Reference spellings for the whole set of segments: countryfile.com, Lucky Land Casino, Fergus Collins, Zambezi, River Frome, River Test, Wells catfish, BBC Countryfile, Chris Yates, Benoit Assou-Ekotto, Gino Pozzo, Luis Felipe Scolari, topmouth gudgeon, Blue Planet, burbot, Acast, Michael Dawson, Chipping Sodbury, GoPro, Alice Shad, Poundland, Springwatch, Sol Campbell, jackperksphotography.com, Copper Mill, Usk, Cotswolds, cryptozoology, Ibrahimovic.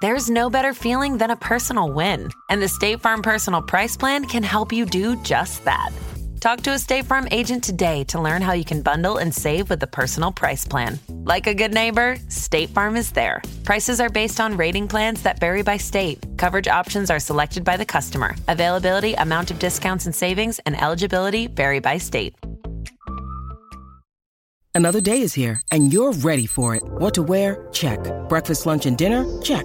There's no better feeling than a personal win. And the State Farm Personal Price Plan can help you do just that. Talk to a State Farm agent today to learn how you can bundle and save with the Personal Price Plan. Like a good neighbor, State Farm is there. Prices are based on rating plans that vary by state. Coverage options are selected by the customer. Availability, amount of discounts and savings, and eligibility vary by state. Another day is here, and you're ready for it. What to wear? Check. Breakfast, lunch, and dinner? Check.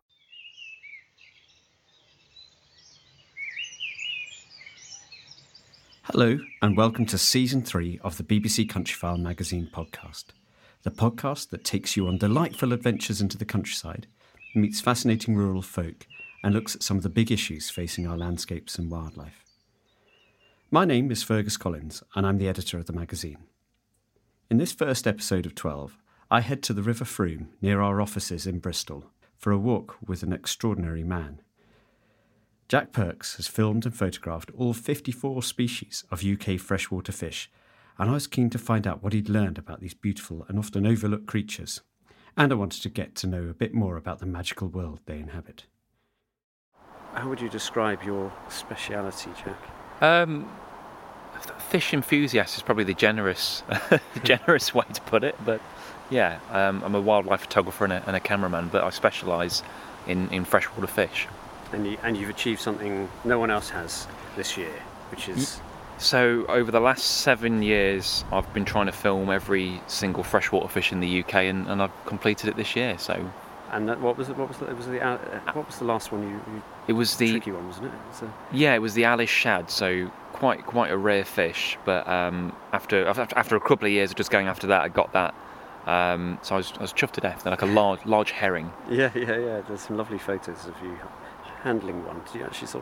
Hello and welcome to Season 3 of the BBC Countryfile magazine podcast, the podcast that takes you on delightful adventures into the countryside, meets fascinating rural folk and looks at some of the big issues facing our landscapes and wildlife. My name is Fergus Collins and I'm the editor of the magazine. In this first episode of 12, I head to the River Frome near our offices in Bristol for a walk with an extraordinary man. Jack Perks has filmed and photographed all 54 species of UK freshwater fish, and I was keen to find out what he'd learned about these beautiful and often overlooked creatures, and I wanted to get to know a bit more about the magical world they inhabit. How would you describe your speciality, Jack? Fish enthusiast is probably the generous way to put it, but yeah, I'm a wildlife photographer and a cameraman, but I specialise in freshwater fish. And you've achieved something no one else has this year, which is... So over the last 7 years, I've been trying to film every single freshwater fish in the UK, and I've completed it this year. So. And that, what was the last one you? It was the tricky one, wasn't it? Yeah, it was the Alice Shad. So quite a rare fish, but after a couple of years of just going after that, I got that. So I was chuffed to death. They're like a large herring. Yeah. There's some lovely photos of you handling one. Did you actually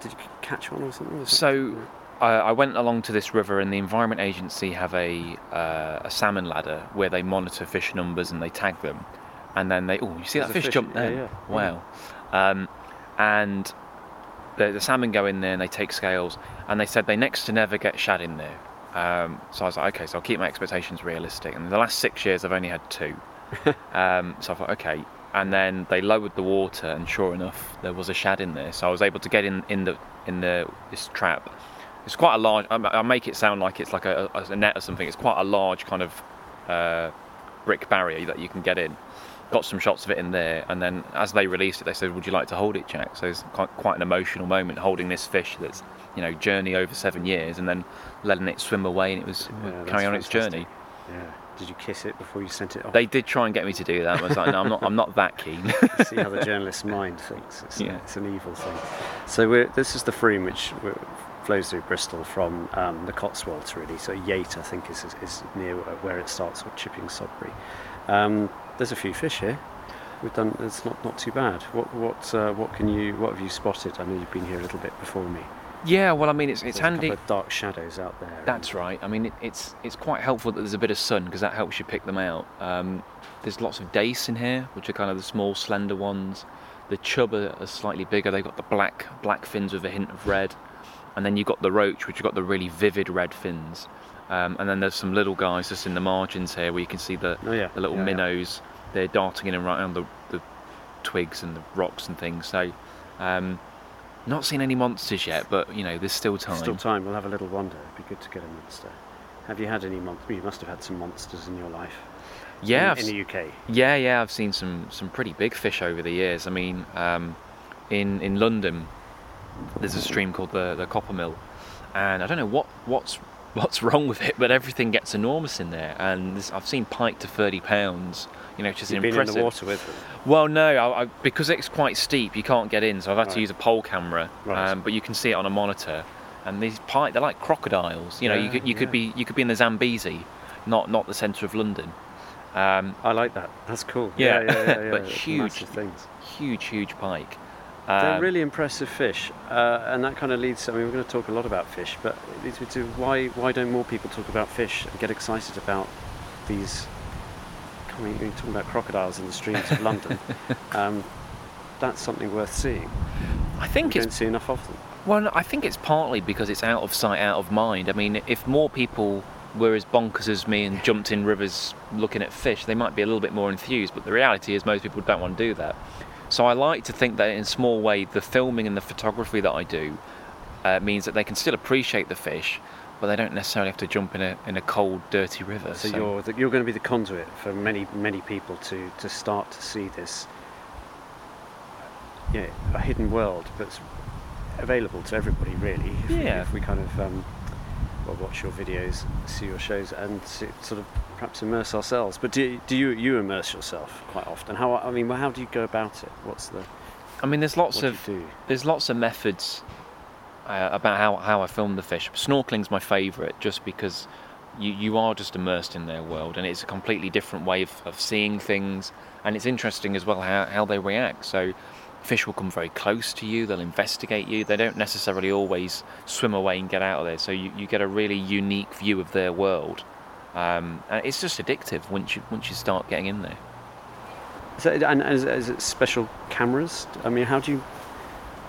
did you catch one or something? So I went along to this river, and the Environment Agency have a salmon ladder where they monitor fish numbers and they tag them, and then they you see that fish jump there? Yeah. Wow! Yeah. And the salmon go in there and they take scales, and they said they next to never get shad in there. So I was like, okay, so I'll keep my expectations realistic. And the last 6 years I've only had two. So I thought, okay. And then they lowered the water, and sure enough, there was a shad in there. So I was able to get in the this trap. It's quite a large. I make it sound like it's like a net or something. It's quite a large kind of brick barrier that you can get in. Got some shots of it in there, and then as they released it, they said, "Would you like to hold it, Jack?" So it's quite an emotional moment holding this fish that's journey over 7 years, and then letting it swim away, and it was carrying on its journey. Yeah. Did you kiss it before you sent it off? They did try and get me to do that. I was like, no, I'm not that keen. See how the journalist's mind thinks. It's an evil thing. So this is the Frome, which flows through Bristol from the Cotswolds, really. So Yate, I think, is near where it starts, or Chipping Sodbury. There's a few fish here. We've done. It's not too bad. What have you spotted? I know you've been here a little bit before me. Yeah, well, I mean, it's there's handy. A couple of dark shadows out there. That's right. I mean, it's quite helpful that there's a bit of sun because that helps you pick them out. There's lots of dace in here, which are kind of the small, slender ones. The chub are slightly bigger. They've got the black fins with a hint of red, and then you've got the roach, which have got the really vivid red fins. And then there's some little guys just in the margins here where you can see the little minnows. Yeah. They're darting in and right on the twigs and the rocks and things. So not seen any monsters yet, but there's still time. We'll have a little wander. It'd be good to get a monster. Have you had any monsters? You must have had some monsters in your life. Yeah, in the UK. Yeah, I've seen some pretty big fish over the years. I mean, in London, there's a stream called the Copper Mill, and I don't know what's wrong with it, but everything gets enormous in there. And I've seen pike to 30 pounds, which is impressive. Been in the water with them? Well, no, I, because it's quite steep, you can't get in, so I've had to use a pole camera, but you can see it on a monitor. And these pike, they're like crocodiles. You could be in the Zambezi, not the centre of London. I like that. That's cool. Yeah. But huge pike. They're really impressive fish, and that kind of leads. I mean, we're going to talk a lot about fish, but it leads me to why don't more people talk about fish and get excited about these? I mean, we're talking about crocodiles in the streams of London. That's something worth seeing. I think we don't see enough of them. Well, I think it's partly because it's out of sight, out of mind. I mean, if more people were as bonkers as me and jumped in rivers looking at fish, they might be a little bit more enthused. But the reality is, most people don't want to do that. So I like to think that in a small way, the filming and the photography that I do means that they can still appreciate the fish, but they don't necessarily have to jump in a cold, dirty river. So you're going to be the conduit for many, many people to start to see this, a hidden world that's available to everybody, really. If we kind of watch your videos, see your shows, and sort of perhaps immerse ourselves. But do you immerse yourself quite often? How do you go about it? There's lots of methods about how I film the fish. Snorkeling's my favourite, just because you are just immersed in their world, and it's a completely different way of seeing things, and it's interesting as well how they react. So fish will come very close to you, they'll investigate you, they don't necessarily always swim away and get out of there, so you get a really unique view of their world. And it's just addictive once you start getting in there. Is it special cameras? I mean, how do you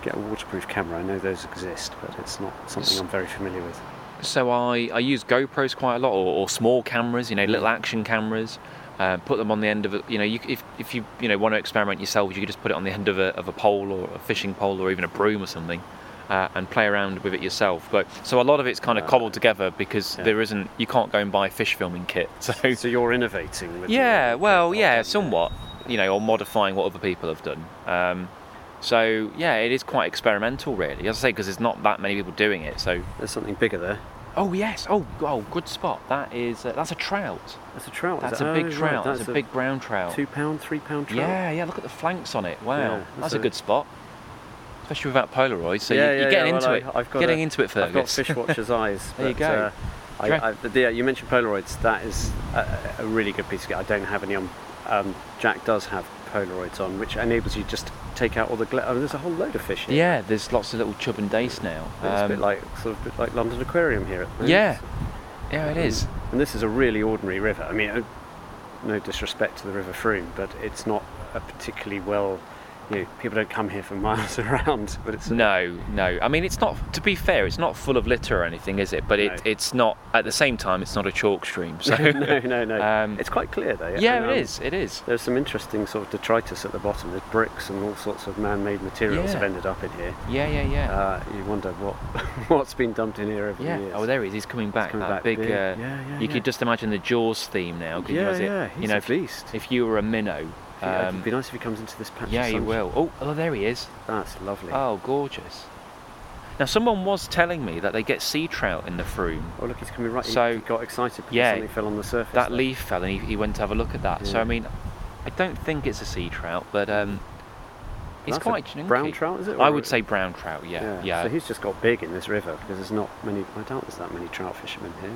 get a waterproof camera? I know those exist, but it's not something I'm very familiar with. So I use GoPros quite a lot, or small cameras, little action cameras. Put them on the end of a, if you want to experiment yourself, you can just put it on the end of a pole or a fishing pole or even a broom or something, and play around with it yourself. But so a lot of it's kind of cobbled together because you can't go and buy a fish filming kit. So you're innovating. With somewhat, or modifying what other people have done. It is quite experimental, really. As I say, because there's not that many people doing it. So there's something bigger there. Oh yes! Oh, good spot. That is. That's a trout. That's a big trout. That's a big brown trout. 2 pound, 3 pound trout. Yeah. Look at the flanks on it. Wow, that's a good spot. Especially without Polaroids, so you're getting into it. Getting into it, Fergus. I've got fish watcher's eyes. There you go. You mentioned Polaroids. That is a really good piece of kit. I don't have any on. Jack does have Polaroids on, which enables you just to take out all the glare. There's a whole load of fish here. Yeah, there's lots of little chub and dace now. It's a bit like London Aquarium here at the moment. Yeah, it is. And this is a really ordinary river. I mean, no disrespect to the River Frome, but it's not a particularly well. People don't come here for miles around. But it's no. I mean, it's not. To be fair, it's not full of litter or anything, is it? But it's not. At the same time, it's not a chalk stream. So no. It's quite clear though. It is. There's some interesting sort of detritus at the bottom. There's bricks and all sorts of man-made materials have ended up in here. Yeah. You wonder what's been dumped in here over the years. Oh, there he is. He's coming back. That big. Could just imagine the Jaws theme now. If you were a minnow. It'd be nice if he comes into this patch. Yeah, he will. Oh, there he is. That's lovely. Oh, gorgeous. Now, someone was telling me that they get sea trout in the Frome. Oh, look, he's coming right. So he got excited because something fell on the surface. That leaf fell, and he went to have a look at that. Yeah. So, I mean, I don't think it's a sea trout, but it's quite a brown trout, is it? I would say brown trout. Yeah. So he's just got big in this river because there's not many. I doubt there's that many trout fishermen here.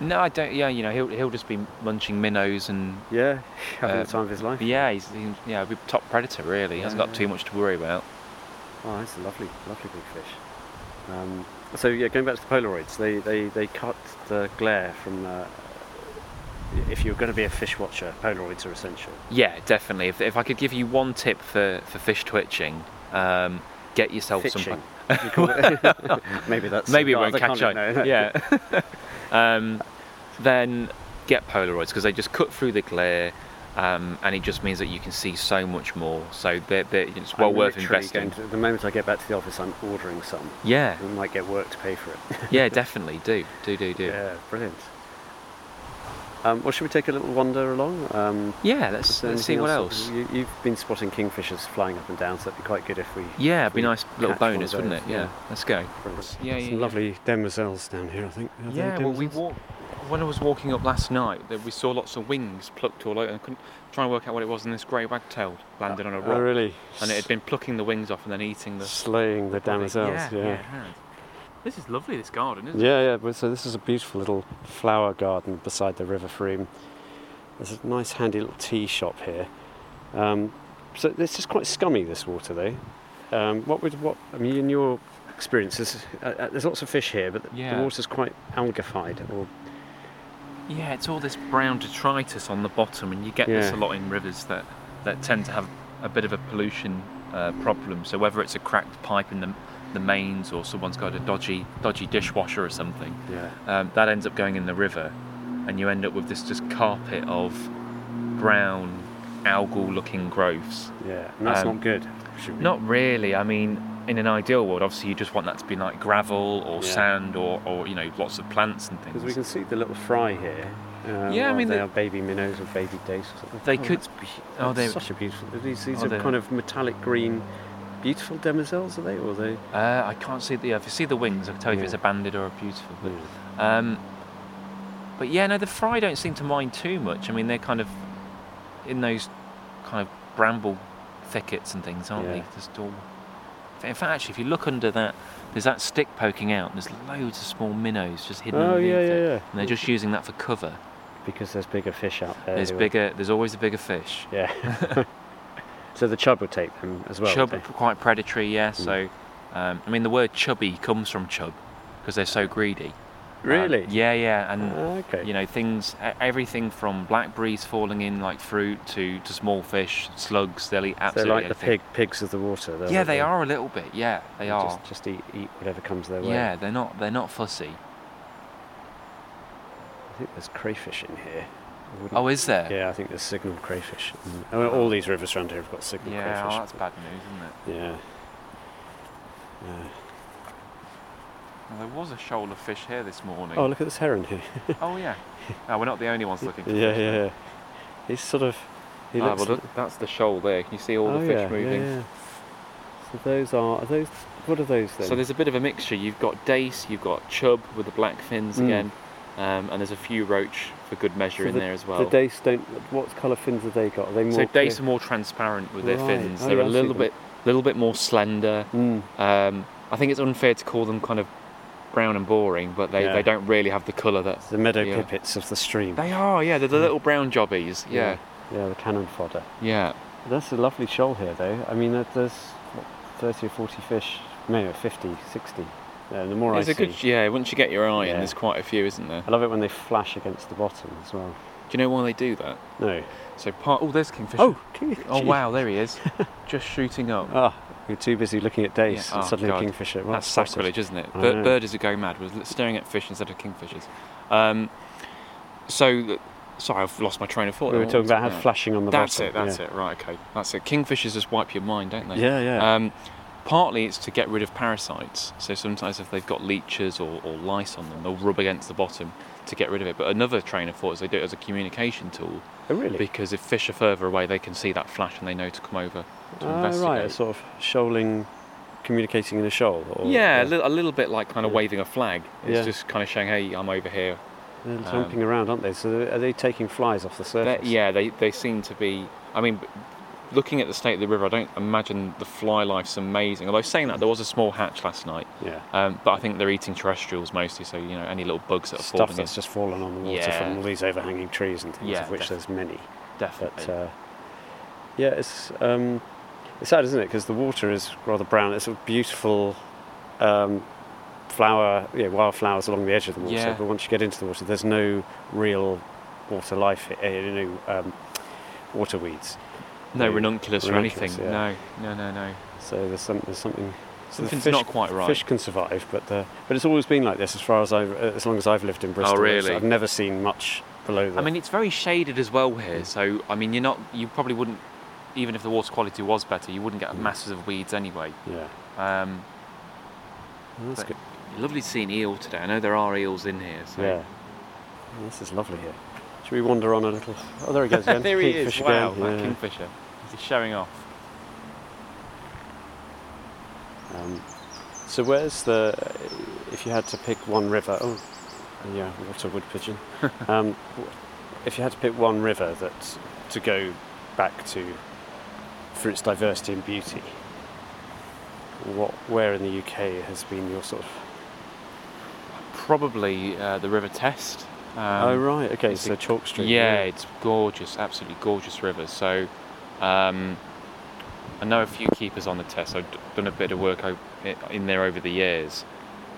No, I don't. Yeah, he'll just be munching minnows and having the time of his life. Yeah, he's a top predator really. He hasn't got too much to worry about. Oh, that's a lovely big fish. Going back to the Polaroids, they cut the glare from if you're going to be a fish watcher, Polaroids are essential. Yeah, definitely. If I could give you one tip for fish twitching, get yourself some. Maybe it won't catch on. No. Yeah. Then get Polaroids, because they just cut through the glare, and it just means that you can see so much more. So it's well worth investing. The moment I get back to the office, I'm ordering some. Yeah. We might get work to pay for it. Yeah, definitely. Do. Yeah, brilliant. Well, should we take a little wander along? Yeah, let's see what else. You've been spotting kingfishers flying up and down, so that'd be quite good if we... Yeah, it'd be a nice little bonus, wouldn't it? Yeah, let's go. Some lovely demoiselles down here, I think. Yeah, well, when I was walking up last night, we saw lots of wings plucked all over, and I couldn't try and work out what it was, and this grey wagtail landed on a rock. Oh, really? And it had been plucking the wings off and then eating the... Slaying the demoiselles, yeah. This is lovely, this garden, isn't it? Yeah, so this is a beautiful little flower garden beside the River Frome. There's a nice handy little tea shop here. So it's just quite scummy, this water, though. In your experiences, there's lots of fish here, but the water's quite algified. Yeah, it's all this brown detritus on the bottom, and you get this a lot in rivers that tend to have a bit of a pollution problem. So whether it's a cracked pipe in the mains, or someone's got a dodgy dishwasher or something, that ends up going in the river, and you end up with this just carpet of brown algal looking growths, and that's not good. Not really. I mean, in an ideal world, obviously you just want that to be like gravel or sand or lots of plants and things, because we can see the little fry here. They are baby minnows or baby dace or something. They're such a beautiful, these are kind of metallic green. Beautiful demoiselles, are they? Or are they? I can't see if you see the wings, I can tell you if it's a banded or a beautiful. The fry don't seem to mind too much. I mean, they're kind of in those kind of bramble thickets and things, aren't they? Just all... In fact, actually, if you look under that, there's that stick poking out, and there's loads of small minnows just hidden underneath it. And they're just using that for cover. Because there's bigger fish out there. There's always a bigger fish. Yeah. So the chub would take them as well? Chub are quite predatory, yeah. So, the word chubby comes from chub, because they're so greedy. Really? Yeah. And, things, everything from blackberries falling in, like fruit, to small fish, slugs, they'll eat absolutely everything. They're like pigs of the water. Yeah, they are a little bit, yeah, they are. Just eat whatever comes their way. Yeah, they're not fussy. I think there's crayfish in here. Oh, is there? Yeah, I think there's signal crayfish. All these rivers around here have got signal crayfish. Yeah, that's bad news, isn't it? Yeah. Well, there was a shoal of fish here this morning. Oh, look at this heron here. Oh, yeah. No, we're not the only ones looking for fish. Yeah. He's sort of... that's the shoal there. Can you see all the fish moving? Yeah. So those are... What are those then? So there's a bit of a mixture. You've got dace, you've got chub with the black fins again. And there's a few roach for good measure in there as well. The dace don't. What colour fins have they got? Are they more? So dace are more transparent with their fins. They're a little bit more slender. I think it's unfair to call them kind of brown and boring, but they don't really have the colour that the meadow pipits of the stream. They are. Yeah, they're the little brown jobbies. Yeah. Yeah, the cannon fodder. Yeah. That's a lovely shoal here, though. I mean, there's 30 or 40 fish, maybe 50, 60. Yeah, the more once you get your eye in, there's quite a few, isn't there? I love it when they flash against the bottom as well. Do you know why they do that? No. So there's kingfisher. Oh, kingfisher. Oh, wow, there he is. Just shooting up. Ah, you're too busy looking at dace and suddenly kingfisher. Well, that's sacrilege, isn't it? Birders would go mad. We're staring at fish instead of kingfishers. Sorry, I've lost my train of thought. We were talking about flashing on the bottom. That's it. Right, okay. That's it. Kingfishers just wipe your mind, don't they? Yeah. Partly it's to get rid of parasites, so sometimes if they've got leeches or lice on them, they'll rub against the bottom to get rid of it. But another train of thought is they do it as a communication tool. Oh, really? Because if fish are further away, they can see that flash and they know to come over to investigate. Right, a sort of shoaling, communicating in a shoal? A little bit like kind of waving a flag. It's just kind of showing, hey, I'm over here. They're jumping around, aren't they? So are they taking flies off the surface? Yeah, they seem to be... I mean... Looking at the state of the river, I don't imagine the fly life's amazing. Although saying that, there was a small hatch last night. Yeah. But I think they're eating terrestrials mostly, so any little bugs that are falling. Stuff that's just fallen on the water from all these overhanging trees and things, of which there's many. Definitely. But, it's sad, isn't it? Because the water is rather brown. It's a beautiful wildflowers along the edge of the water. Yeah. But once you get into the water, there's no real water life, water weeds. No ranunculus or anything. Yeah. No. So there's something. So something's not quite right. Fish can survive, but it's always been like this as long as I've lived in Bristol. Oh, really? So I've never seen much below that. I mean, it's very shaded as well here. So I mean, you probably wouldn't, even if the water quality was better, you wouldn't get masses of weeds anyway. Yeah. Well, that's good. Lovely seeing eel today. I know there are eels in here. So. Yeah. Well, this is lovely here. Should we wander on a little? Oh, there he goes again. There he is. Wow, that kingfisher. He's showing off. So where's the, if you had to pick one river, what a wood pigeon. If you had to pick one river to go back to for its diversity and beauty, where in the UK has been your sort of? Probably the River Test. Oh right, okay, so Chalk Street. Yeah, it's gorgeous, absolutely gorgeous river. So. I know a few keepers on the Test. I've done a bit of work in there over the years,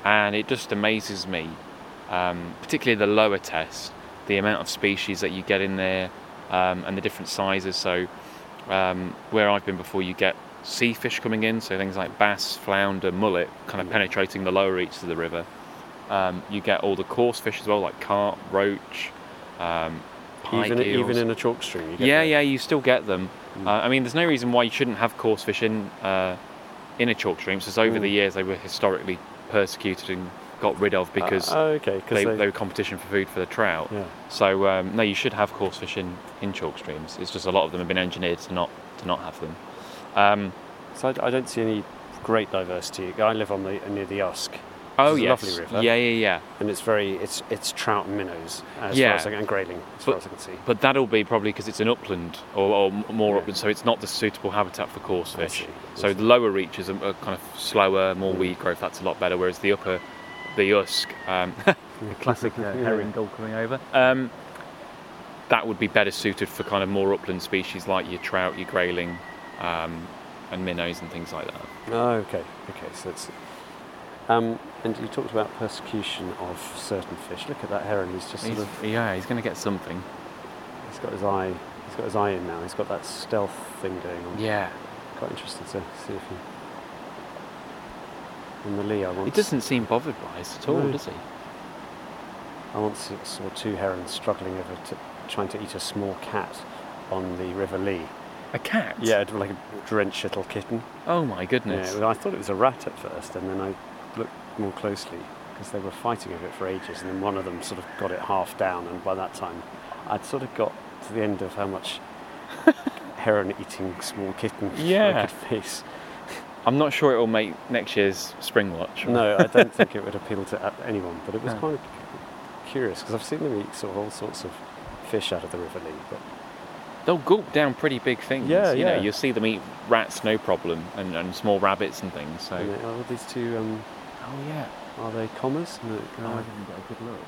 and it just amazes me, particularly the lower Test, the amount of species that you get in there, and the different sizes. So where I've been before, you get sea fish coming in, so things like bass, flounder, mullet, kind of penetrating the lower reaches of the river. You get all the coarse fish as well, like carp, roach, pike, eels. Even in a Chalk Stream, you get them. Yeah, you still get them. I mean, there's no reason why you shouldn't have coarse fish in a Chalk Stream. Because over the years, they were historically persecuted and got rid of because they were competition for food for the trout. Yeah. So no, you should have coarse fish in Chalk Streams. It's just a lot of them have been engineered to not have them. So I don't see any great diversity. I live near the Usk. Oh yes, lovely river. Yeah. And it's it's trout and minnows and grayling as far as I can see. But that'll be probably because it's an upland or more upland, so it's not the suitable habitat for coarse fish. So the lower reaches are kind of slower, more weed growth. That's a lot better. Whereas the upper, the Usk, classic herring gull coming over. That would be better suited for kind of more upland species like your trout, your grayling, and minnows and things like that. Oh, okay. So it's. And you talked about persecution of certain fish. Look at that heron. He's just sort of... Yeah, he's going to get something. He's got his eye in now. He's got that stealth thing going on. Yeah. Quite interesting to see if he... In the lee, I want... He doesn't seem bothered by us at all, does he? I once saw two herons struggling over trying to eat a small cat on the River Lee. A cat? Yeah, like a drenched little kitten. Oh my goodness. Yeah, well, I thought it was a rat at first, and then I looked more closely because they were fighting over it for ages, and then one of them sort of got it half down, and by that time I'd sort of got to the end of how much heron eating small kitten I could face. I'm not sure it will make next year's Springwatch. No, I don't think it would appeal to anyone, but it was quite curious because I've seen them eat sort of all sorts of fish out of the River Lee, but they'll gulp down pretty big things. Yeah, you know, you'll see them eat rats, no problem, and small rabbits and things. So are these two? Are they commas? No, I didn't get a good look.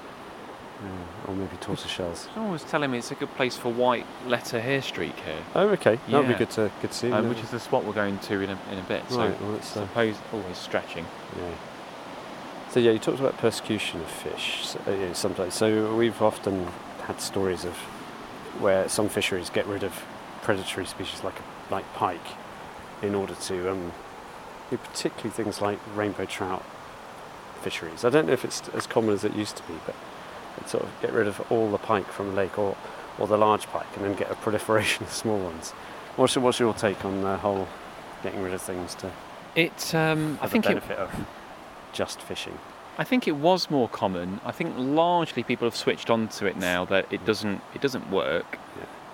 Or maybe tortoiseshells. Someone was telling me it's a good place for white letter hairstreak here. Oh, okay, that'd be good to see. Which is the spot we're going to in a bit. Right, so well, it's suppose always stretching. Yeah. So you talked about persecution of fish. So, sometimes, so we've often had stories of. Where some fisheries get rid of predatory species like pike in order to particularly things like rainbow trout fisheries. I don't know if it's as common as it used to be, but they'd sort of get rid of all the pike from the lake or the large pike and then get a proliferation of small ones. What's your take on the whole getting rid of things to benefit of just fishing? I think it was more common. I think largely people have switched on to it now that it doesn't work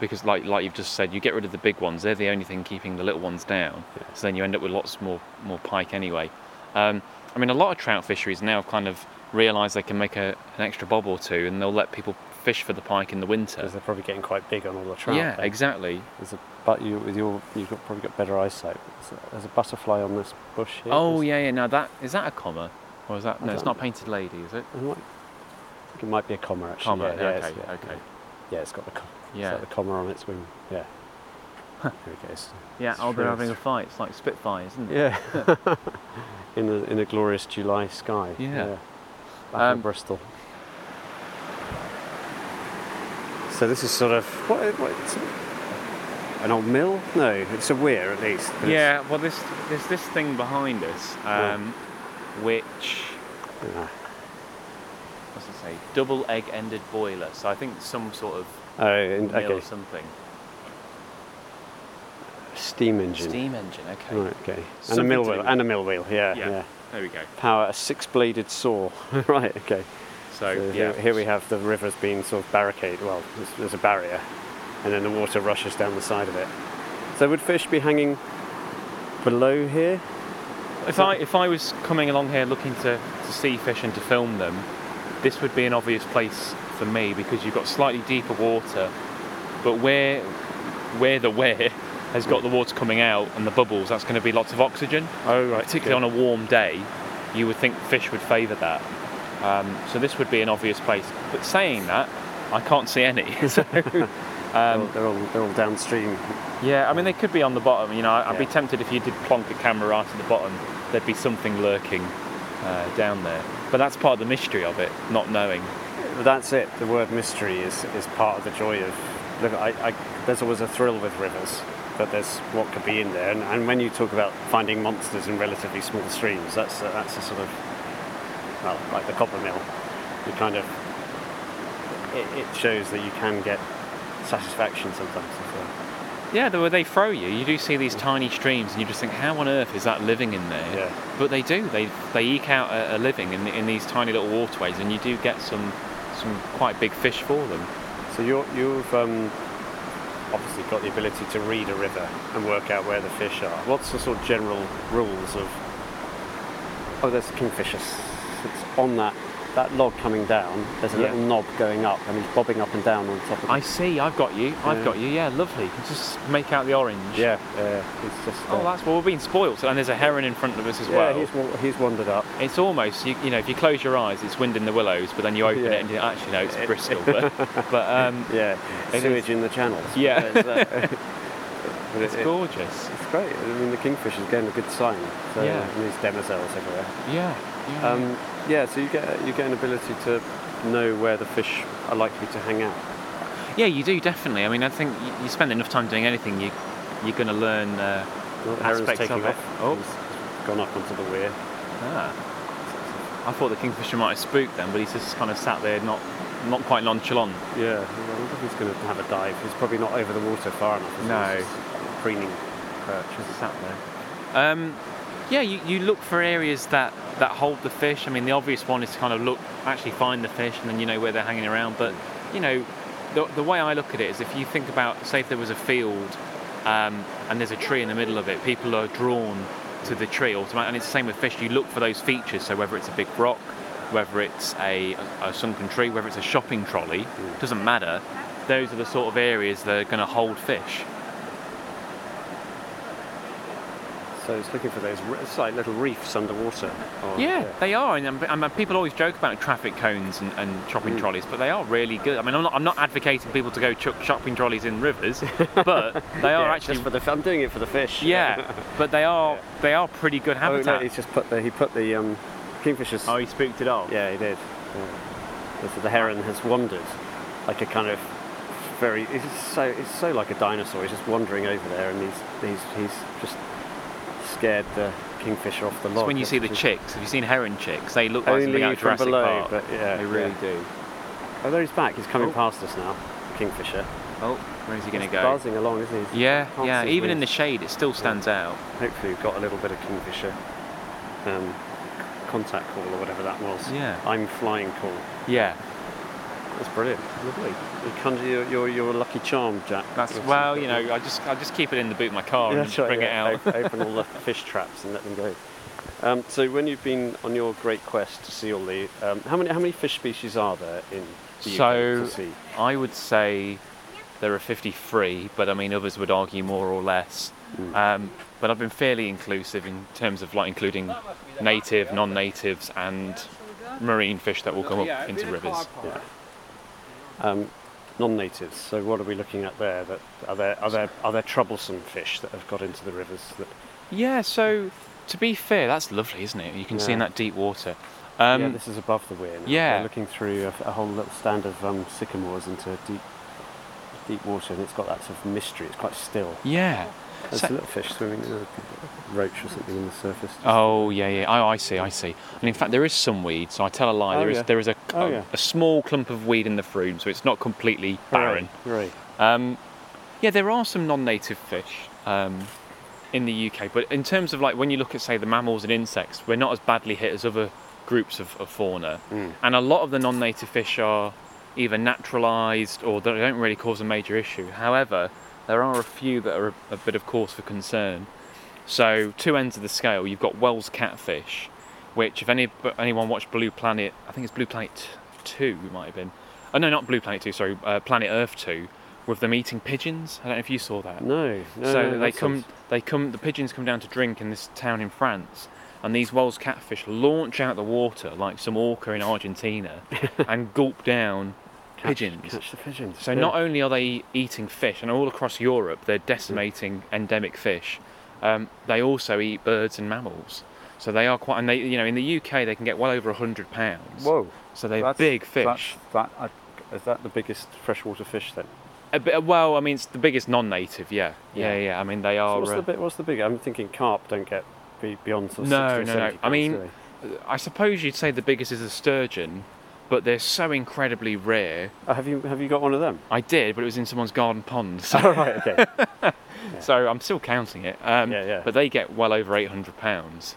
because like you've just said, you get rid of the big ones. They're the only thing keeping the little ones down. Yeah. So then you end up with lots more pike anyway. I mean, a lot of trout fisheries now have kind of realised they can make an extra bob or two, and they'll let people fish for the pike in the winter. Because they're probably getting quite big on all the trout. Yeah, exactly. You've probably got better eyesight. There's a butterfly on this bush here. Oh yeah. Now that is that a comma? Or is that no? It's not painted lady, is it? I think it might be a comma actually. Comma, yeah, okay. Yeah, it's got the comma on its wing. Yeah. There it goes. Yeah, they're having a fight. It's like Spitfire, isn't it? Yeah. in a glorious July sky. Yeah. Back in Bristol. So this is sort of an old mill? No, it's a weir at least. Yeah. Well, there's this thing behind us, which. Yeah. What's it say? Double egg-ended boiler. So I think some sort of mill or something. Steam engine. Steam engine. Okay. Right, okay. And a mill wheel. Yeah. There we go. Power a six-bladed saw. Right. Okay. So yeah. Here we have the river's been sort of barricaded. Well, there's a barrier, and then the water rushes down the side of it. So would fish be hanging below here? If I was coming along here looking to see fish and to film them, this would be an obvious place for me because you've got slightly deeper water, but where the weir has got the water coming out and the bubbles, that's going to be lots of oxygen. Oh right. Particularly on a warm day, you would think fish would favour that. So this would be an obvious place. But saying that, I can't see any. So, they're all downstream. Yeah, I mean they could be on the bottom. You know, I'd be tempted if you did plonk a camera right at the bottom, there'd be something lurking down there. But that's part of the mystery of it, not knowing. That's it. The word mystery is part of the joy of. There's always a thrill with rivers, but there's what could be in there. And when you talk about finding monsters in relatively small streams, that's a sort of like the Copper Mill. You kind of it shows that you can get satisfaction sometimes. Yeah, they throw you. You do see these tiny streams, and you just think, how on earth is that living in there? Yeah. But they do. They eke out a living in these tiny little waterways, and you do get some quite big fish for them. So you've obviously got the ability to read a river and work out where the fish are. What's the sort of general rules of? Oh, there's kingfishers. It's on that log coming down. There's a little knob going up, and he's bobbing up and down on top of it. I see. I've got you. Yeah, lovely. You can just make out the orange. Yeah. It's just. That's well. We're being spoilt. And there's a heron in front of us as well. Yeah, he's wandered up. It's almost you know if you close your eyes, it's wind in the willows, but then you open it and you actually no, it's Bristol. But yeah, sewage in the channels. Yeah. It's gorgeous. It's great. I mean, the kingfisher's getting a good sign. So, yeah. And these demoiselles everywhere. Yeah. Yeah. So you get an ability to know where the fish are likely to hang out. Yeah, you do definitely. I mean, I think you spend enough time doing anything, you're going to learn aspects of it. Oh, he's gone up onto the weir. Ah, I thought the kingfisher might have spooked them, but he's just kind of sat there, not quite nonchalant. Yeah, I wonder if he's going to have a dive. He's probably not over the water far enough. No, he's just preening perch. He's sat there. You look for areas that hold the fish. I mean, the obvious one is to kind of find the fish, and then you know where they're hanging around. But, you know, the way I look at it is if you think about, say if there was a field and there's a tree in the middle of it, people are drawn to the tree automatically. And it's the same with fish. You look for those features. So whether it's a big rock, whether it's a sunken tree, whether it's a shopping trolley, it doesn't matter. Those are the sort of areas that are going to hold fish. So it's looking for those little reefs underwater. They are. And people always joke about traffic cones and shopping trolleys, but they are really good. I mean, I'm not advocating people to go chuck shopping trolleys in rivers, but they are actually. I'm doing it for the fish. Yeah, but they are pretty good habitat. Oh, no, he put the kingfishers. Oh, he spooked it off. Yeah, he did. Yeah. So the heron has wandered, like a kind of very. It's so like a dinosaur. He's just wandering over there, and he's just. Scared the kingfisher off the log. So when you see the chicks, have you seen heron chicks? They look like something out of Jurassic Park. But they really do. Oh, there he's back. He's coming past us now, the kingfisher. Oh, where is he going to go? Buzzing along, isn't he? Yeah. Even in the shade, it still stands out. Hopefully, we've got a little bit of kingfisher contact call or whatever that was. Yeah. I'm flying call. Yeah. That's brilliant. Lovely. You conjure your lucky charm, Jack. I just keep it in the boot of my car and bring it out. Open all the fish traps and let them go. So when you've been on your great quest to see all the, how many fish species are there in the UK to see? I would say there are 53, but I mean others would argue more or less. But I've been fairly inclusive in terms of like including native, non-natives, and marine fish that will come up into rivers. Yeah. Non-natives. So what are we looking at there? That are there troublesome fish that have got into the rivers? So to be fair, that's lovely, isn't it? You can see in that deep water. This is above the weir. Now. Yeah. We're looking through a whole little stand of sycamores into deep deep water, and it's got that sort of mystery. It's quite still. Yeah. There's a little fish swimming, a roach or something on the surface. Oh, yeah. Oh, I see. And in fact, there is some weed, so I tell a lie. There is a small clump of weed in the frume, so it's not completely barren. Right. Yeah, there are some non-native fish in the UK, but in terms of, like, when you look at, say, the mammals and insects, we're not as badly hit as other groups of fauna. Mm. And a lot of the non-native fish are either naturalised or they don't really cause a major issue. However, there are a few that are a bit of cause for concern. So, two ends of the scale, you've got Wells catfish, which, if anyone watched Blue Planet, I think it's Blue Planet 2 it might have been. Oh, no, not Blue Planet 2, sorry, Planet Earth 2, with them eating pigeons. I don't know if you saw that. No. So, the pigeons come down to drink in this town in France, and these Wells catfish launch out the water like some orca in Argentina and gulp down pigeons. Catch the pigeons. So not only are they eating fish, and all across Europe they're decimating endemic fish, they also eat birds and mammals. So they are quite, and they, you know, in the UK they can get well over 100 pounds. Whoa! So they're big fish. Is that the biggest freshwater fish then? Well, I mean, it's the biggest non-native. Yeah. I mean, they are. So what's the big? I'm thinking carp don't get beyond sort of 60 or 70 pounds, I mean, really. I suppose you'd say the biggest is a sturgeon. But they're so incredibly rare. Oh, have you got one of them? I did, but it was in someone's garden pond. So. Oh, right, okay. Yeah. So I'm still counting it. But they get well over 800 pounds,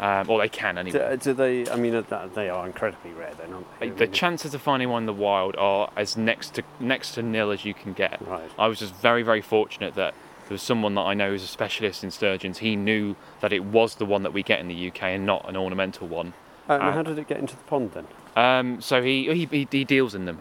or they can anyway. Do they? I mean, they are incredibly rare, then, aren't they? The chances of finding one in the wild are as next to nil as you can get. Right. I was just very, very fortunate that there was someone that I know who's a specialist in sturgeons. He knew that it was the one that we get in the UK and not an ornamental one. And how did it get into the pond then? So he deals in them.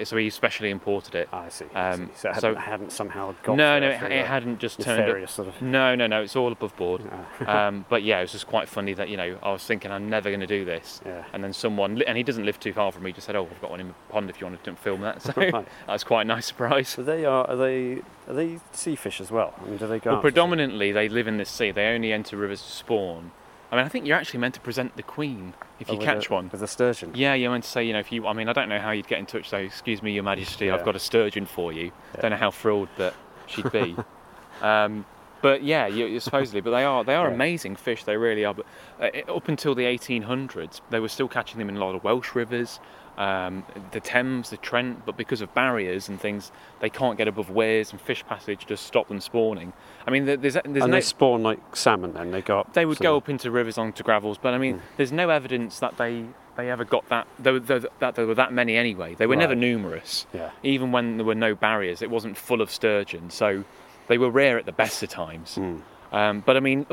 So he specially imported it. Ah, I see. So it hadn't somehow got. It hadn't just turned up. Sort of. No. It's all above board. But yeah, it was just quite funny that, you know, I was thinking I'm never going to do this, and then someone, and he doesn't live too far from me, just said, "Oh, I've got one in the pond. If you want to film that," so that was quite a nice surprise. So they are. Are they sea fish as well? I mean, do they go? Well, predominantly they live in this sea. They only enter rivers to spawn. I mean, I think you're actually meant to present the Queen if you catch one. With a sturgeon? Yeah, you're meant to say, you know, if you... I mean, I don't know how you'd get in touch, though. Excuse me, Your Majesty, I've got a sturgeon for you. Yeah. Don't know how thrilled that she'd be. But yeah, you're supposedly... But they are amazing fish, they really are. But up until the 1800s, they were still catching them in a lot of Welsh rivers, the Thames, the Trent, but because of barriers and things, they can't get above weirs, and fish passage just stop them spawning. I mean, they spawn like salmon, then they go up. They would go up into rivers onto gravels, but I mean, there's no evidence that they ever got that. There were that many anyway. They were never numerous. Yeah. Even when there were no barriers, it wasn't full of sturgeon, so they were rare at the best of times. Mm. But I mean,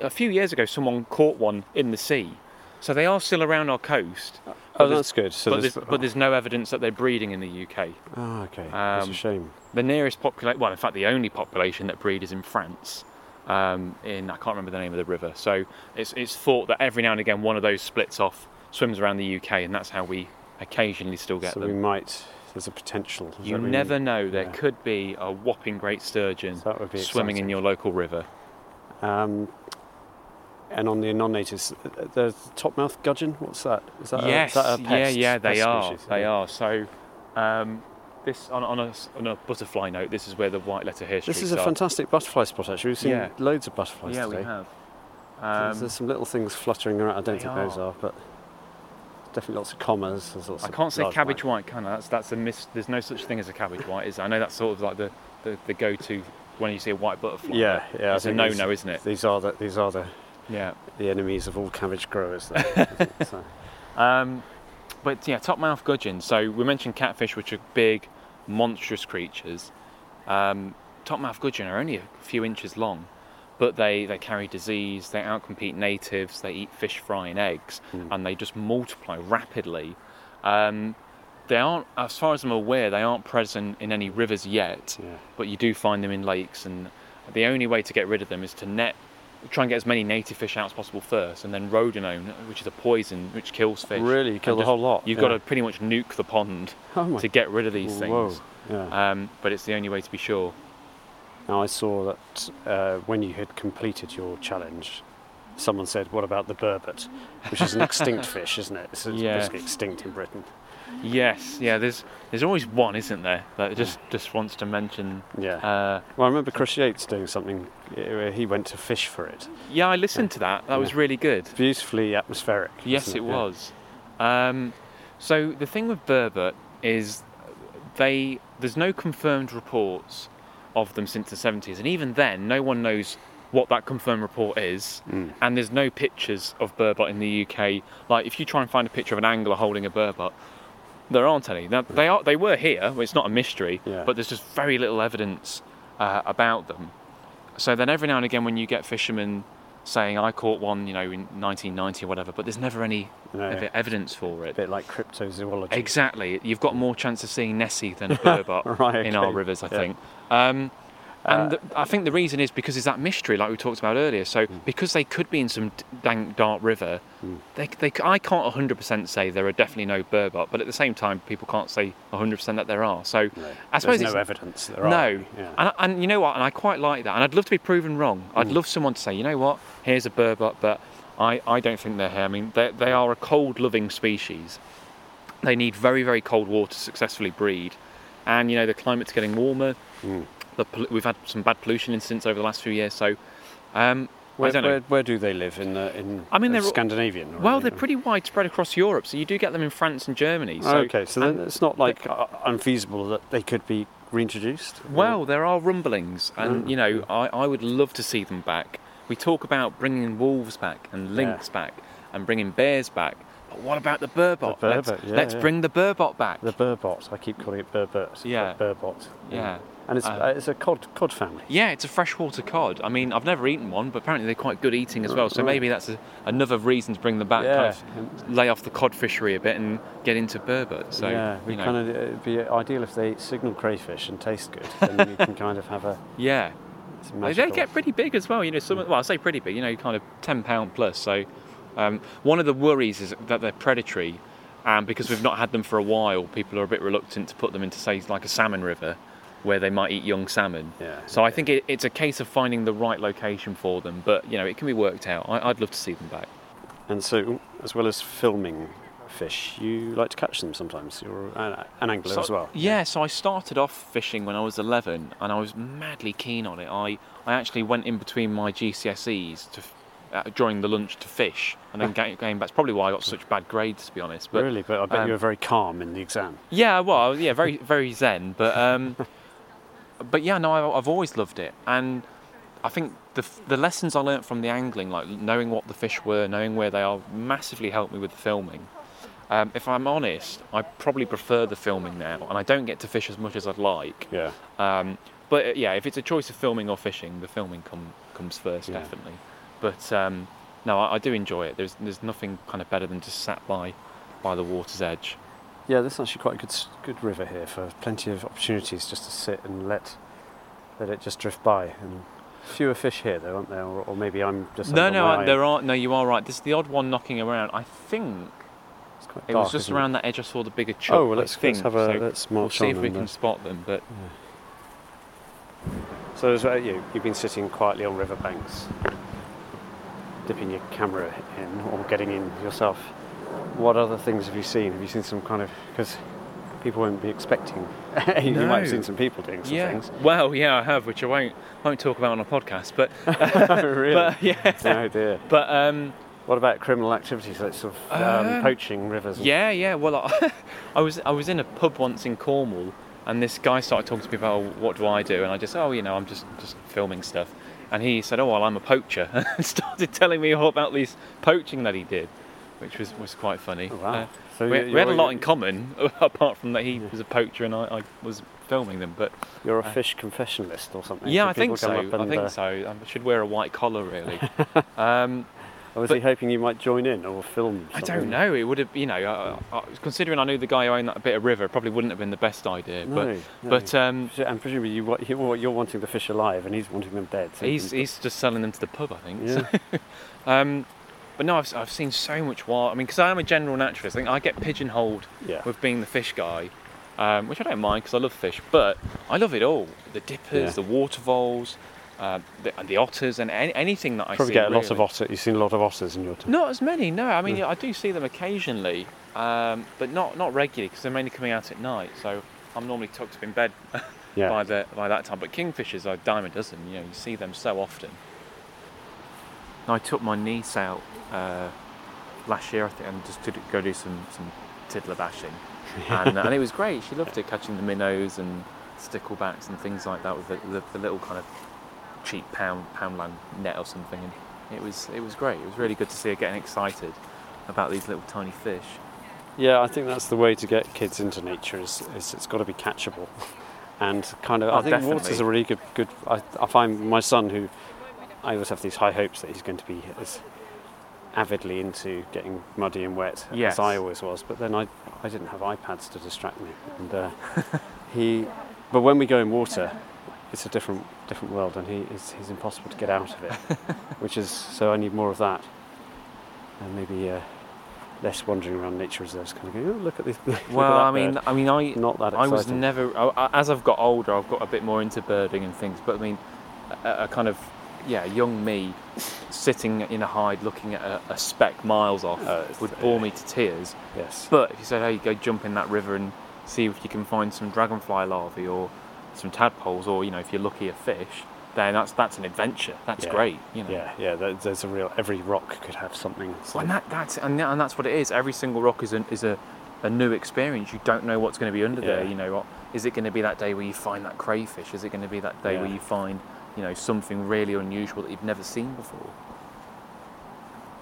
a few years ago, someone caught one in the sea. So they are still around our coast. Oh, that's good. So but there's no evidence that they're breeding in the UK. Oh, okay. That's a shame. The nearest population... Well, in fact, the only population that breed is in France. I can't remember the name of the river. So it's thought that every now and again one of those splits off, swims around the UK, and that's how we occasionally still get them. So we might... There's a potential. You never know. There could be a whopping great sturgeon swimming in your local river. And on the non-natives, the topmouth gudgeon, what's that? Is that a pest? Yeah, they are. Species? They are. So, this on a butterfly note, this is where the white letter here. This is a fantastic butterfly spot. Actually, we've seen loads of butterflies today. Yeah, we have. There's some little things fluttering around. I don't think those are, but definitely lots of commas. There's lots. I can't say cabbage white, can I? That's a miss. There's no such thing as a cabbage white, is there? I know that's sort of like the go-to when you see a white butterfly. Yeah. It's a no-no, isn't it? These are the the enemies of all cabbage growers. There, so. But yeah, topmouth gudgeon. So we mentioned catfish, which are big, monstrous creatures. Topmouth gudgeon are only a few inches long, but they carry disease. They outcompete natives. They eat fish, fry, and eggs, and they just multiply rapidly. They aren't, as far as I'm aware, they aren't present in any rivers yet. Yeah. But you do find them in lakes, and the only way to get rid of them is to net. Try and get as many native fish out as possible first, and then rhodonone, which is a poison which kills fish. Really, you kill the whole lot. You've got to pretty much nuke the pond to get rid of these things. Yeah. But it's the only way to be sure. Now, I saw that when you had completed your challenge, someone said, "What about the burbot?" Which is an extinct fish, isn't it? It's basically extinct in Britain. Yes, yeah. There's always one, isn't there? That just wants to mention. Yeah. Well, I remember Chris Yates doing something. He went to fish for it. Yeah, I listened to that. That was really good. Beautifully atmospheric. Yes, it was. So the thing with burbot is, there's no confirmed reports of them since the 70s, and even then, no one knows what that confirmed report is, and there's no pictures of burbot in the UK. Like, if you try and find a picture of an angler holding a burbot, there aren't any. Now, they were here, well, it's not a mystery, but there's just very little evidence about them. So then every now and again when you get fishermen saying, I caught one, in 1990 or whatever, but there's never any evidence for it. A bit like cryptozoology. Exactly. You've got more chance of seeing Nessie than a burbot in our rivers, I think. I think the reason is because it's that mystery, like we talked about earlier. So because they could be in some dank, dark river, I can't 100% say there are definitely no burbot, but at the same time, people can't say 100% that there are. So I suppose there's no evidence that there are. No, yeah. and you know what? And I quite like that. And I'd love to be proven wrong. I'd love someone to say, you know what? Here's a burbot, but I don't think they're here. I mean, they are a cold-loving species. They need very, very cold water to successfully breed, and the climate's getting warmer. We've had some bad pollution incidents over the last few years, so I don't know. Where do they live in Scandinavian? Well, they're pretty widespread across Europe, so you do get them in France and Germany. So, okay, so then it's not like unfeasible that they could be reintroduced? Well, there are rumblings, and I would love to see them back. We talk about bringing wolves back and lynx back and bringing bears back. What about the burbot? Let's bring the burbot back. The burbot. I keep calling it burbot. Yeah. Burbot. Yeah. And it's a cod family. Yeah, it's a freshwater cod. I mean, I've never eaten one, but apparently they're quite good eating as well. So maybe that's another reason to bring them back. Yeah. Kind of lay off the cod fishery a bit and get into burbot. So it'd be ideal if they signal crayfish and taste good. Then you can kind of have a They get pretty big as well. I say pretty big. Kind of 10-pound plus. So. One of the worries is that they're predatory, and because we've not had them for a while, people are a bit reluctant to put them into, say, like a salmon river where they might eat young salmon. Yeah, so I think it's a case of finding the right location for them, but it can be worked out. I'd love to see them back. And so, as well as filming fish, you like to catch them sometimes. You're an angler as well. Yeah, so I started off fishing when I was 11, and I was madly keen on it. I actually went in between my GCSEs during the lunch to fish, and then going back. It's probably why I got such bad grades, to be honest. But, really? But I bet you were very calm in the exam. Yeah, well, yeah, very, very zen. But, I've always loved it. And I think the lessons I learnt from the angling, like knowing what the fish were, knowing where they are, massively helped me with the filming. If I'm honest, I probably prefer the filming now, and I don't get to fish as much as I'd like. Yeah. But, yeah, if it's a choice of filming or fishing, the filming comes first, definitely. But I do enjoy it. There's nothing kind of better than just sat by the water's edge. Yeah, there's actually quite a good river here for plenty of opportunities just to sit and let it just drift by. And fewer fish here, though, aren't there? Or maybe I'm just there aren't. No, you are right. There's the odd one knocking around. I think it's quite dark, it was just around that edge. I saw the bigger chunk. Oh, well, let's march on. We'll see if we can spot them. But so, as about you've been sitting quietly on riverbanks, dipping your camera in or getting in yourself. What other things have you seen? Have you seen some kind of... Because people won't be expecting... You might have seen some people doing some things. Well, yeah, I have, which I won't talk about on a podcast, but... Really? But, yeah. Oh, dear. But... what about criminal activities, like sort of poaching rivers? Yeah. Well, I was in a pub once in Cornwall, and this guy started talking to me about, what do I do? And I just, I'm just filming stuff. And he said, I'm a poacher, and started telling me all about this poaching that he did, which was quite funny. Oh, wow. So we had a lot in common, apart from that he was a poacher and I was filming them. But you're a fish confessionalist or something? Yeah, I think so. I should wear a white collar, really. He hoping you might join in or film something? I don't know. It would have, considering I knew the guy who owned that bit of river, it probably wouldn't have been the best idea. No. And presumably you're wanting the fish alive and he's wanting them dead. So he's just selling them to the pub, I think. Yeah. So. I've seen so much wild. I mean, because I am a general naturalist, I think I get pigeonholed with being the fish guy, which I don't mind because I love fish, but I love it all. The dippers, the water voles, the otters and anything that I probably see. Probably get a lot of otters. You've seen a lot of otters in your time? Not as many, no. I mean, I do see them occasionally, but not regularly, because they're mainly coming out at night. So I'm normally tucked up in bed by that time. But kingfishers are a dime a dozen. You know, you see them so often. I took my niece out last year, I think, and just to go do some tiddler bashing, and it was great. She loved it, catching the minnows and sticklebacks and things like that with the little kind of cheap poundland net or something, and it was great. It was really good to see her getting excited about these little tiny fish. Yeah, I think that's the way to get kids into nature. Is it's got to be catchable, and kind of I think definitely. Water's a really good. I find my son, who I always have these high hopes that he's going to be as avidly into getting muddy and wet as I always was, but then I didn't have iPads to distract me, and but when we go in water, it's a different world, and he's impossible to get out of it, which is, so I need more of that, and maybe less wandering around nature reserves, kind of going, oh, look at this. I was never, as I've got older, I've got a bit more into birding and things, but I mean, a kind of young me sitting in a hide looking at a speck miles off would bore me to tears. Yes. But if you said, hey, go jump in that river and see if you can find some dragonfly larvae or some tadpoles, or, you know, if you're lucky, a fish, then that's an adventure. That's great, you know. Yeah, there's a real, every rock could have something. So. And that's what it is. Every single rock is a new experience. You don't know what's going to be under there, you know. Is it going to be that day where you find that crayfish? Is it going to be that day where you find, you know, something really unusual that you've never seen before?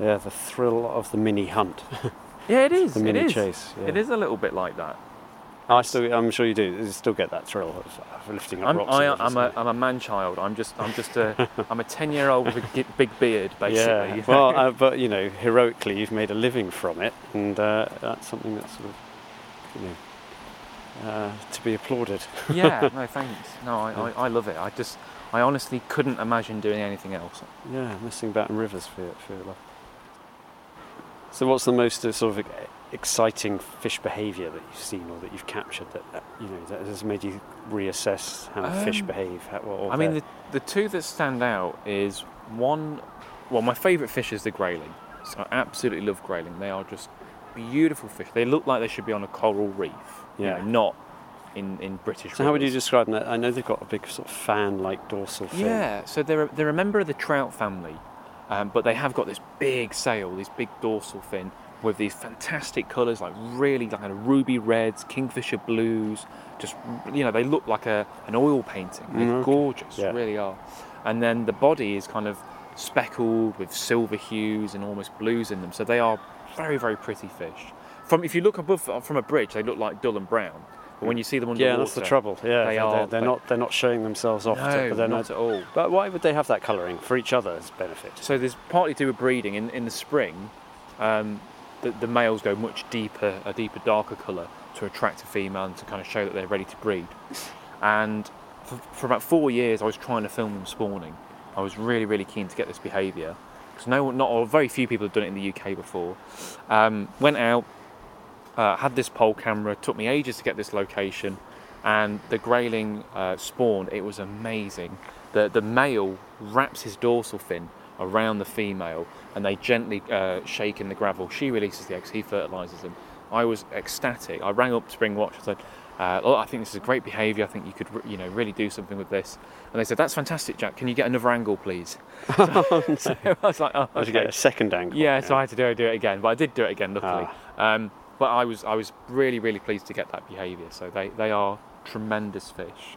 Yeah, the thrill of the mini hunt. Yeah, it is. The mini chase. Yeah. It is a little bit like that. I'm sure you do. You still get that thrill of lifting up rocks. I'm a man-child. I'm a 10-year-old with a big beard, basically. Yeah. Well, but you know, heroically, you've made a living from it, and that's something that's sort of, you know, to be applauded. Yeah. No, thanks. No, I love it. I honestly couldn't imagine doing anything else. Yeah, messing about in rivers for your life. So, what's the most sort of exciting fish behaviour that you've seen or that you've captured that you know that has made you reassess how fish behave? The two that stand out is one. Well, my favourite fish is the grayling. So I absolutely love grayling. They are just beautiful fish. They look like they should be on a coral reef. Yeah, you know, not in British. So rivers. How would you describe them? I know they've got a big sort of fan-like dorsal fin. Yeah, so they're a member of the trout family, but they have got this big sail, this big dorsal fin, with these fantastic colours, like really like a ruby reds, kingfisher blues. Just, you know, they look like an oil painting. They're gorgeous, really are. And then the body is kind of speckled with silver hues and almost blues in them. So they are very, very pretty fish. If you look above from a bridge, they look like dull and brown. But when you see them underwater, that's the trouble. Yeah, they're not showing themselves off. No, not at all. But why would they have that colouring? For each other's benefit. So there's partly to do with breeding. In the spring, the males go much deeper, a deeper, darker colour to attract a female and to kind of show that they're ready to breed. And for about 4 years, I was trying to film them spawning. I was really, really keen to get this behaviour because very few people have done it in the UK before. Went out. Had this pole camera, took me ages to get this location, and the grayling spawned. It was amazing. The male wraps his dorsal fin around the female and they gently shake in the gravel. She releases the eggs, he fertilises them. I was ecstatic. I rang up Springwatch and said, I think this is a great behaviour. I think you could really do something with this. And they said, that's fantastic, Jack. Can you get another angle, please? So I was like, oh, okay. Did you get a second angle? Yeah, so I had to do it again. But I did do it again, luckily. But I was really, really pleased to get that behaviour. So they are tremendous fish.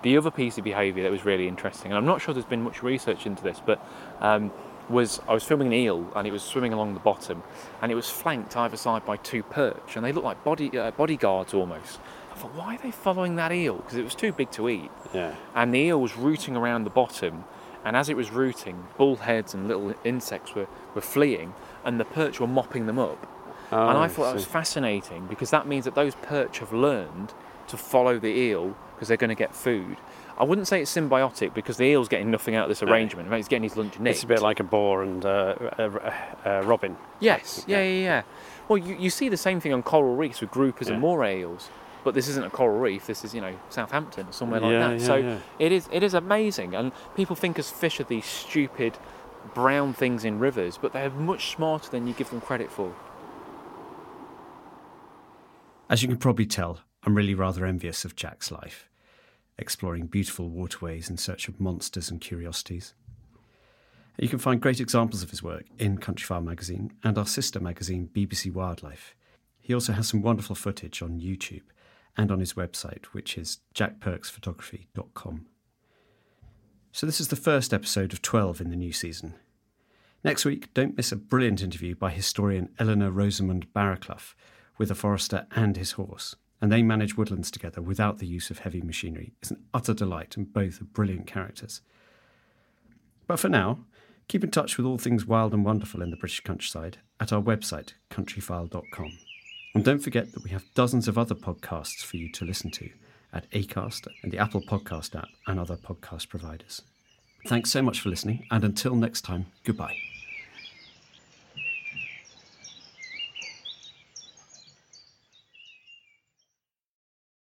The other piece of behaviour that was really interesting, and I'm not sure there's been much research into this, but I was filming an eel and it was swimming along the bottom, and it was flanked either side by two perch, and they looked like bodyguards almost. I thought, why are they following that eel? Because it was too big to eat. Yeah. And the eel was rooting around the bottom, and as it was rooting, bullheads and little insects were fleeing, and the perch were mopping them up. Oh, and I thought that was fascinating because that means that those perch have learned to follow the eel because they're going to get food. I wouldn't say it's symbiotic because the eel's getting nothing out of this arrangement. He's getting his lunch nicked. It's a bit like a boar and a robin. Yes, yeah. Well, you see the same thing on coral reefs with groupers and moray eels. But this isn't a coral reef, this is, you know, Southampton, somewhere like that. It is amazing. And people think as fish are these stupid brown things in rivers, but they're much smarter than you give them credit for. As you can probably tell, I'm really rather envious of Jack's life, exploring beautiful waterways in search of monsters and curiosities. You can find great examples of his work in Countryfile magazine and our sister magazine, BBC Wildlife. He also has some wonderful footage on YouTube and on his website, which is jackperksphotography.com. So this is the first episode of 12 in the new season. Next week, don't miss a brilliant interview by historian Eleanor Rosamund Barraclough with a forester and his horse, and they manage woodlands together without the use of heavy machinery. It's an utter delight, and both are brilliant characters. But for now, keep in touch with all things wild and wonderful in the British countryside at our website, countryfile.com. And don't forget that we have dozens of other podcasts for you to listen to at Acast and the Apple Podcast app and other podcast providers. Thanks so much for listening, and until next time, goodbye.